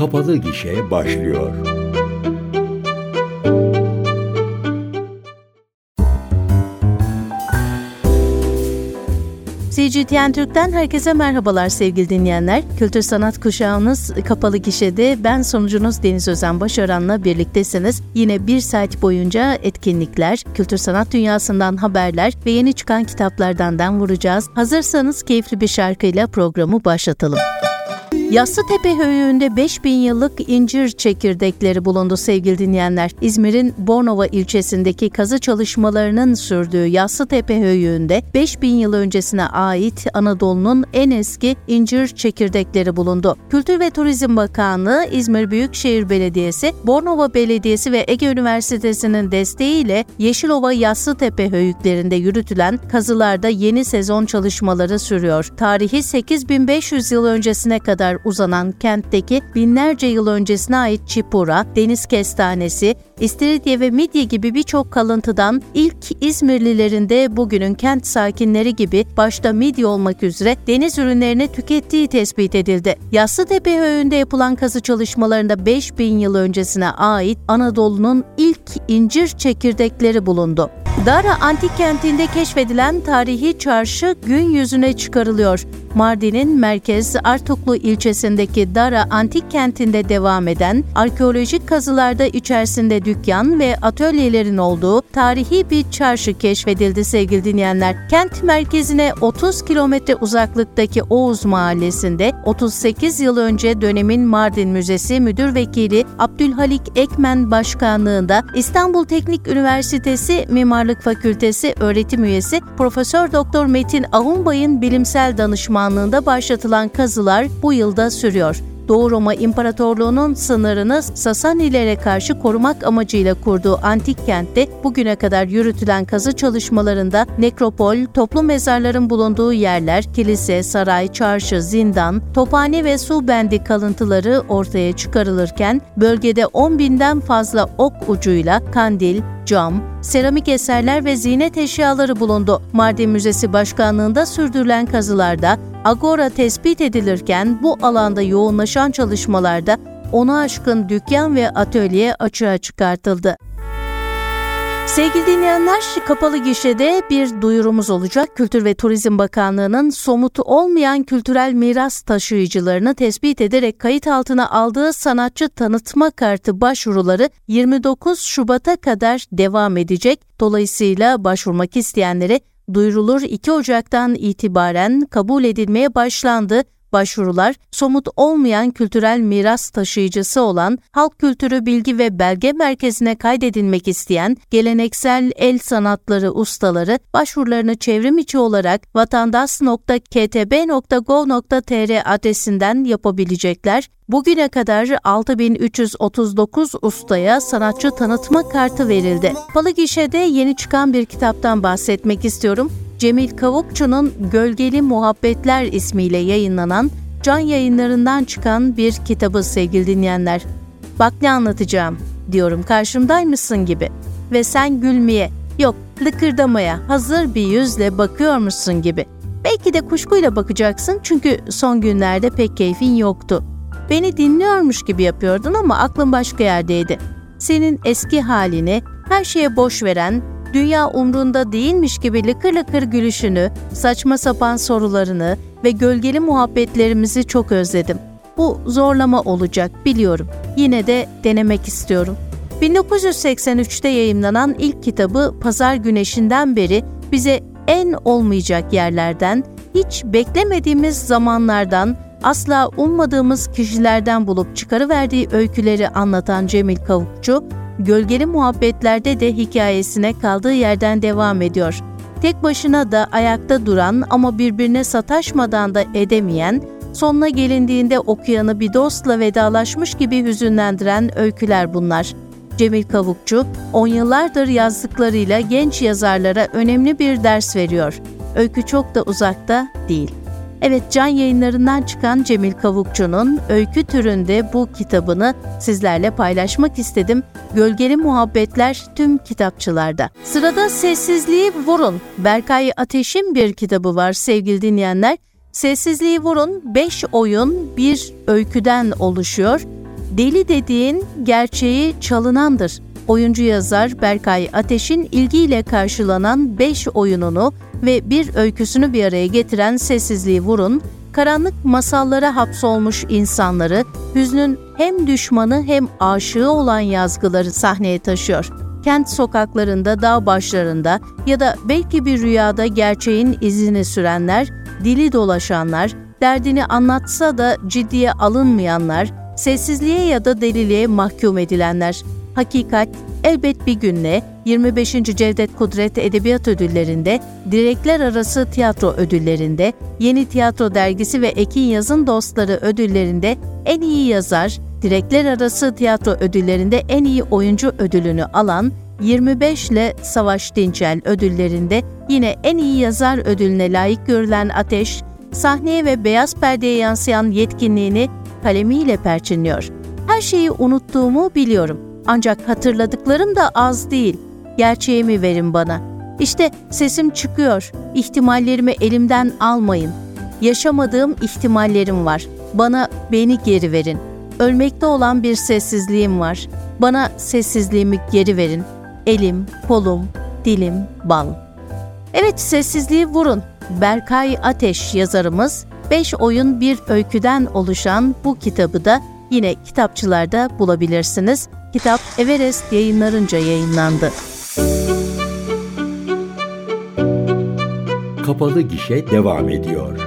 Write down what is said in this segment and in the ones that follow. Kapalı Gişe başlıyor. CGTN Türk'ten herkese merhabalar sevgili dinleyenler. Kültür sanat kuşağınız Kapalı Gişe'de ben sunucunuz Deniz Özen Başaran'la birliktesiniz. Yine bir saat boyunca etkinlikler, kültür sanat dünyasından haberler ve yeni çıkan kitaplardan dem vuracağız. Hazırsanız keyifli bir şarkıyla programı başlatalım. Yassıtepe Höyüğü'nde 5000 yıllık incir çekirdekleri bulundu sevgili dinleyenler. İzmir'in Bornova ilçesindeki kazı çalışmalarının sürdüğü Yassıtepe Höyüğü'nde 5000 yıl öncesine ait Anadolu'nun en eski incir çekirdekleri bulundu. Kültür ve Turizm Bakanlığı, İzmir Büyükşehir Belediyesi, Bornova Belediyesi ve Ege Üniversitesi'nin desteğiyle Yeşilova-Yassıtepe Höyüklerinde yürütülen kazılarda yeni sezon çalışmaları sürüyor. Tarihi 8500 yıl öncesine kadar uzanan kentteki binlerce yıl öncesine ait çipura, deniz kestanesi, istiridye ve midye gibi birçok kalıntıdan ilk İzmirlilerin de bugünün kent sakinleri gibi başta midye olmak üzere deniz ürünlerini tükettiği tespit edildi. Yassıtepe Höyüğü'nde yapılan kazı çalışmalarında 5000 yıl öncesine ait Anadolu'nun ilk incir çekirdekleri bulundu. Dara antik kentinde keşfedilen tarihi çarşı gün yüzüne çıkarılıyor. Mardin'in merkez Artuklu ilçesindeki Dara antik kentinde devam eden arkeolojik kazılarda içerisinde dükkan ve atölyelerin olduğu tarihi bir çarşı keşfedildi sevgili dinleyenler. Kent merkezine 30 kilometre uzaklıktaki Oğuz Mahallesi'nde 38 yıl önce dönemin Mardin Müzesi Müdür Vekili Abdülhalik Ekmen başkanlığında İstanbul Teknik Üniversitesi Mimarlık Fakültesi öğretim üyesi Profesör Doktor Metin Ahunbay'ın bilimsel danışmanlığında başlatılan kazılar bu yılda sürüyor. Doğu Roma İmparatorluğu'nun sınırını Sasanilere karşı korumak amacıyla kurduğu antik kentte bugüne kadar yürütülen kazı çalışmalarında nekropol, toplu mezarların bulunduğu yerler, kilise, saray, çarşı, zindan, tophane ve su bendi kalıntıları ortaya çıkarılırken bölgede 10.000'den fazla ok ucuyla kandil, cam, seramik eserler ve ziynet eşyaları bulundu. Mardin Müzesi Başkanlığı'nda sürdürülen kazılarda Agora tespit edilirken bu alanda yoğunlaşan çalışmalarda 10'u aşkın dükkan ve atölye açığa çıkartıldı. Sevgili dinleyenler, Kapalı Gişe'de bir duyurumuz olacak. Kültür ve Turizm Bakanlığı'nın somutu olmayan kültürel miras taşıyıcılarını tespit ederek kayıt altına aldığı sanatçı tanıtma kartı başvuruları 29 Şubat'a kadar devam edecek. Dolayısıyla başvurmak isteyenlere duyurulur 2 Ocak'tan itibaren kabul edilmeye başlandı. Başvurular somut olmayan kültürel miras taşıyıcısı olan Halk Kültürü Bilgi ve Belge Merkezi'ne kaydedilmek isteyen geleneksel el sanatları ustaları başvurularını çevrim içi olarak vatandas.ktb.gov.tr adresinden yapabilecekler. Bugüne kadar 6.339 ustaya sanatçı tanıtma kartı verildi. Kapalı Gişe'de yeni çıkan bir kitaptan bahsetmek istiyorum. Cemil Kavukçu'nun Gölgeli Muhabbetler ismiyle yayınlanan Can Yayınları'ndan çıkan bir kitabı sevgili dinleyenler. Bak ne anlatacağım diyorum karşımdaymışsın gibi ve sen gülmeye yok lıkırdamaya hazır bir yüzle bakıyormuşsun gibi. Belki de kuşkuyla bakacaksın çünkü son günlerde pek keyfin yoktu. Beni dinliyormuş gibi yapıyordun ama aklın başka yerdeydi. Senin eski halini her şeye boş veren, dünya umrunda değilmiş gibi lıkır lıkır gülüşünü, saçma sapan sorularını ve gölgeli muhabbetlerimizi çok özledim. Bu zorlama olacak biliyorum. Yine de denemek istiyorum. 1983'te yayımlanan ilk kitabı Pazar Güneşi'nden beri bize en olmayacak yerlerden, hiç beklemediğimiz zamanlardan, asla ummadığımız kişilerden bulup çıkarıverdiği öyküleri anlatan Cemil Kavukçu, Gölgeli Muhabbetler'de de hikayesine kaldığı yerden devam ediyor. Tek başına da ayakta duran ama birbirine sataşmadan da edemeyen, sonuna gelindiğinde okuyanı bir dostla vedalaşmış gibi hüzünlendiren öyküler bunlar. Cemil Kavukçu, 10 yıllardır yazdıklarıyla genç yazarlara önemli bir ders veriyor. Öykü çok da uzakta değil. Evet, Can Yayınları'ndan çıkan Cemil Kavukçu'nun öykü türünde bu kitabını sizlerle paylaşmak istedim. Gölgeli Muhabbetler tüm kitapçılarda. Sırada Sessizliği Vurun. Berkay Ateş'in bir kitabı var sevgili dinleyenler. Sessizliği Vurun 5 oyun, 1 öyküden oluşuyor. Deli dediğin gerçeği çalınandır. Oyuncu yazar Berkay Ateş'in ilgiyle karşılanan 5 oyununu ve bir öyküsünü bir araya getiren Sessizliği Vurun, karanlık masallara hapsolmuş insanları, hüznün hem düşmanı hem aşığı olan yazgıları sahneye taşıyor. Kent sokaklarında, dağ başlarında ya da belki bir rüyada gerçeğin izini sürenler, dili dolaşanlar, derdini anlatsa da ciddiye alınmayanlar, sessizliğe ya da deliliğe mahkum edilenler. Hakikat elbet bir günle 25. Cevdet Kudret Edebiyat Ödülleri'nde, Direkler Arası Tiyatro Ödülleri'nde, Yeni Tiyatro Dergisi ve Ekin Yazın Dostları Ödülleri'nde en iyi yazar, Direkler Arası Tiyatro Ödülleri'nde en iyi oyuncu ödülünü alan, 25 ile Savaş Dinçel Ödülleri'nde yine en iyi yazar ödülüne layık görülen Ateş, sahneye ve beyaz perdeye yansıyan yetkinliğini kalemiyle perçinliyor. Her şeyi unuttuğumu biliyorum. Ancak hatırladıklarım da az değil. Gerçeğimi verin bana. İşte sesim çıkıyor. İhtimallerimi elimden almayın. Yaşamadığım ihtimallerim var. Bana beni geri verin. Ölmekte olan bir sessizliğim var. Bana sessizliğimi geri verin. Elim, kolum, dilim, bal. Evet, Sessizliği Vurun. Berkay Ateş yazarımız 5 oyun bir öyküden oluşan bu kitabı da yine kitapçılarda bulabilirsiniz. Kitap Everest Yayınları'nca yayınlandı. Kapalı Gişe devam ediyor.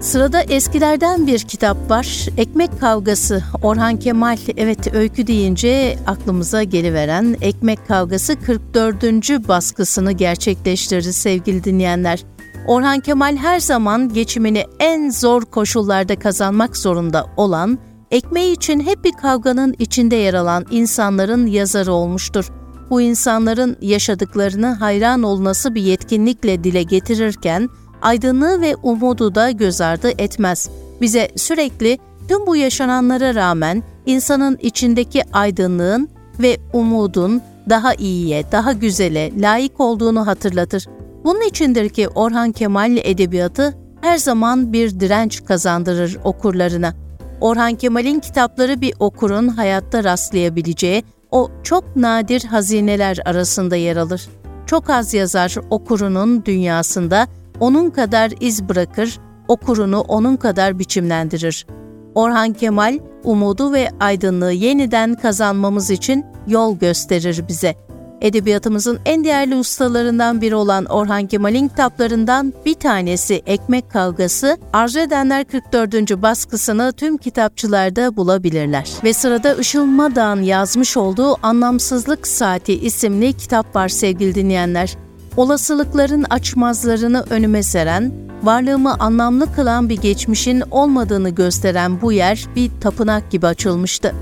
Sırada eskilerden bir kitap var. Ekmek Kavgası, Orhan Kemal. Evet, öykü deyince aklımıza geliveren Ekmek Kavgası 44. baskısını gerçekleştirdi sevgili dinleyenler. Orhan Kemal her zaman geçimini en zor koşullarda kazanmak zorunda olan, ekmeği için hep bir kavganın içinde yer alan insanların yazarı olmuştur. Bu insanların yaşadıklarını hayran olunası bir yetkinlikle dile getirirken, aydınlığı ve umudu da göz ardı etmez. Bize sürekli tüm bu yaşananlara rağmen insanın içindeki aydınlığın ve umudun daha iyiye, daha güzele layık olduğunu hatırlatır. Bunun içindir ki Orhan Kemal edebiyatı her zaman bir direnç kazandırır okurlarına. Orhan Kemal'in kitapları bir okurun hayatta rastlayabileceği o çok nadir hazineler arasında yer alır. Çok az yazar okurunun dünyasında onun kadar iz bırakır, okurunu onun kadar biçimlendirir. Orhan Kemal, umudu ve aydınlığı yeniden kazanmamız için yol gösterir bize. Edebiyatımızın en değerli ustalarından biri olan Orhan Kemal'in kitaplarından bir tanesi Ekmek Kavgası, arzu edenler 44. baskısını tüm kitapçılarda bulabilirler. Ve sırada Işıl Madak'ın yazmış olduğu Anlamsızlık Saati isimli kitap var sevgili dinleyenler. Olasılıkların açmazlarını önüme seren, varlığımı anlamlı kılan bir geçmişin olmadığını gösteren bu yer bir tapınak gibi açılmıştı.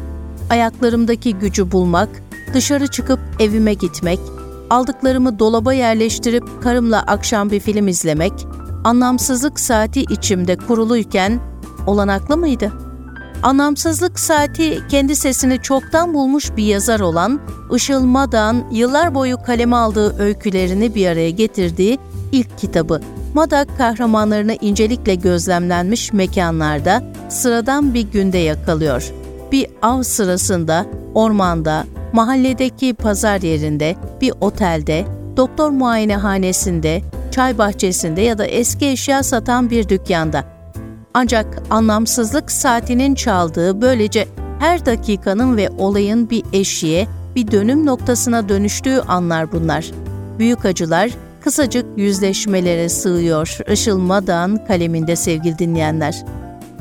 Ayaklarımdaki gücü bulmak, dışarı çıkıp evime gitmek, aldıklarımı dolaba yerleştirip karımla akşam bir film izlemek, anlamsızlık saati içimde kuruluyken olanaklı mıydı? Anlamsızlık saati kendi sesini çoktan bulmuş bir yazar olan Işıl Madak'ın yıllar boyu kaleme aldığı öykülerini bir araya getirdiği ilk kitabı. Madak kahramanlarını incelikle gözlemlenmiş mekanlarda sıradan bir günde yakalıyor. Bir av sırasında, ormanda, mahalledeki pazar yerinde, bir otelde, doktor muayenehanesinde, çay bahçesinde ya da eski eşya satan bir dükkanda. Ancak anlamsızlık saatinin çaldığı, böylece her dakikanın ve olayın bir eşiğe, bir dönüm noktasına dönüştüğü anlar bunlar. Büyük acılar kısacık yüzleşmelere sığıyor Işıl Madak'ın kaleminde sevgili dinleyenler.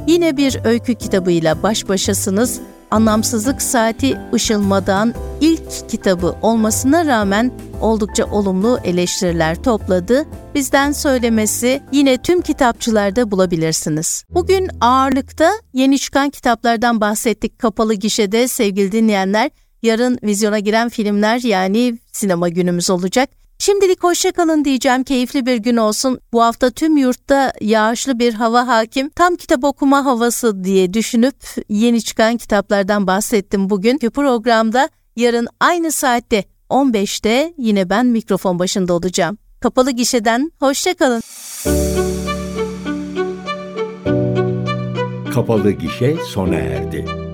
Yine bir öykü kitabıyla baş başasınız. Anlamsızlık Saati, Işıl Madak'ın ilk kitabı olmasına rağmen oldukça olumlu eleştiriler topladı. Bizden söylemesi, yine tüm kitapçılarda bulabilirsiniz. Bugün ağırlıkta yeni çıkan kitaplardan bahsettik Kapalı Gişe'de sevgili dinleyenler. Yarın vizyona giren filmler, yani sinema günümüz olacak. Şimdilik hoşça kalın diyeceğim. Keyifli bir gün olsun. Bu hafta tüm yurtta yağışlı bir hava hakim. Tam kitap okuma havası diye düşünüp yeni çıkan kitaplardan bahsettim bugünkü programda. Yarın aynı saatte 15'te yine ben mikrofon başında olacağım. Kapalı Gişe'den hoşça kalın. Kapalı Gişe sona erdi.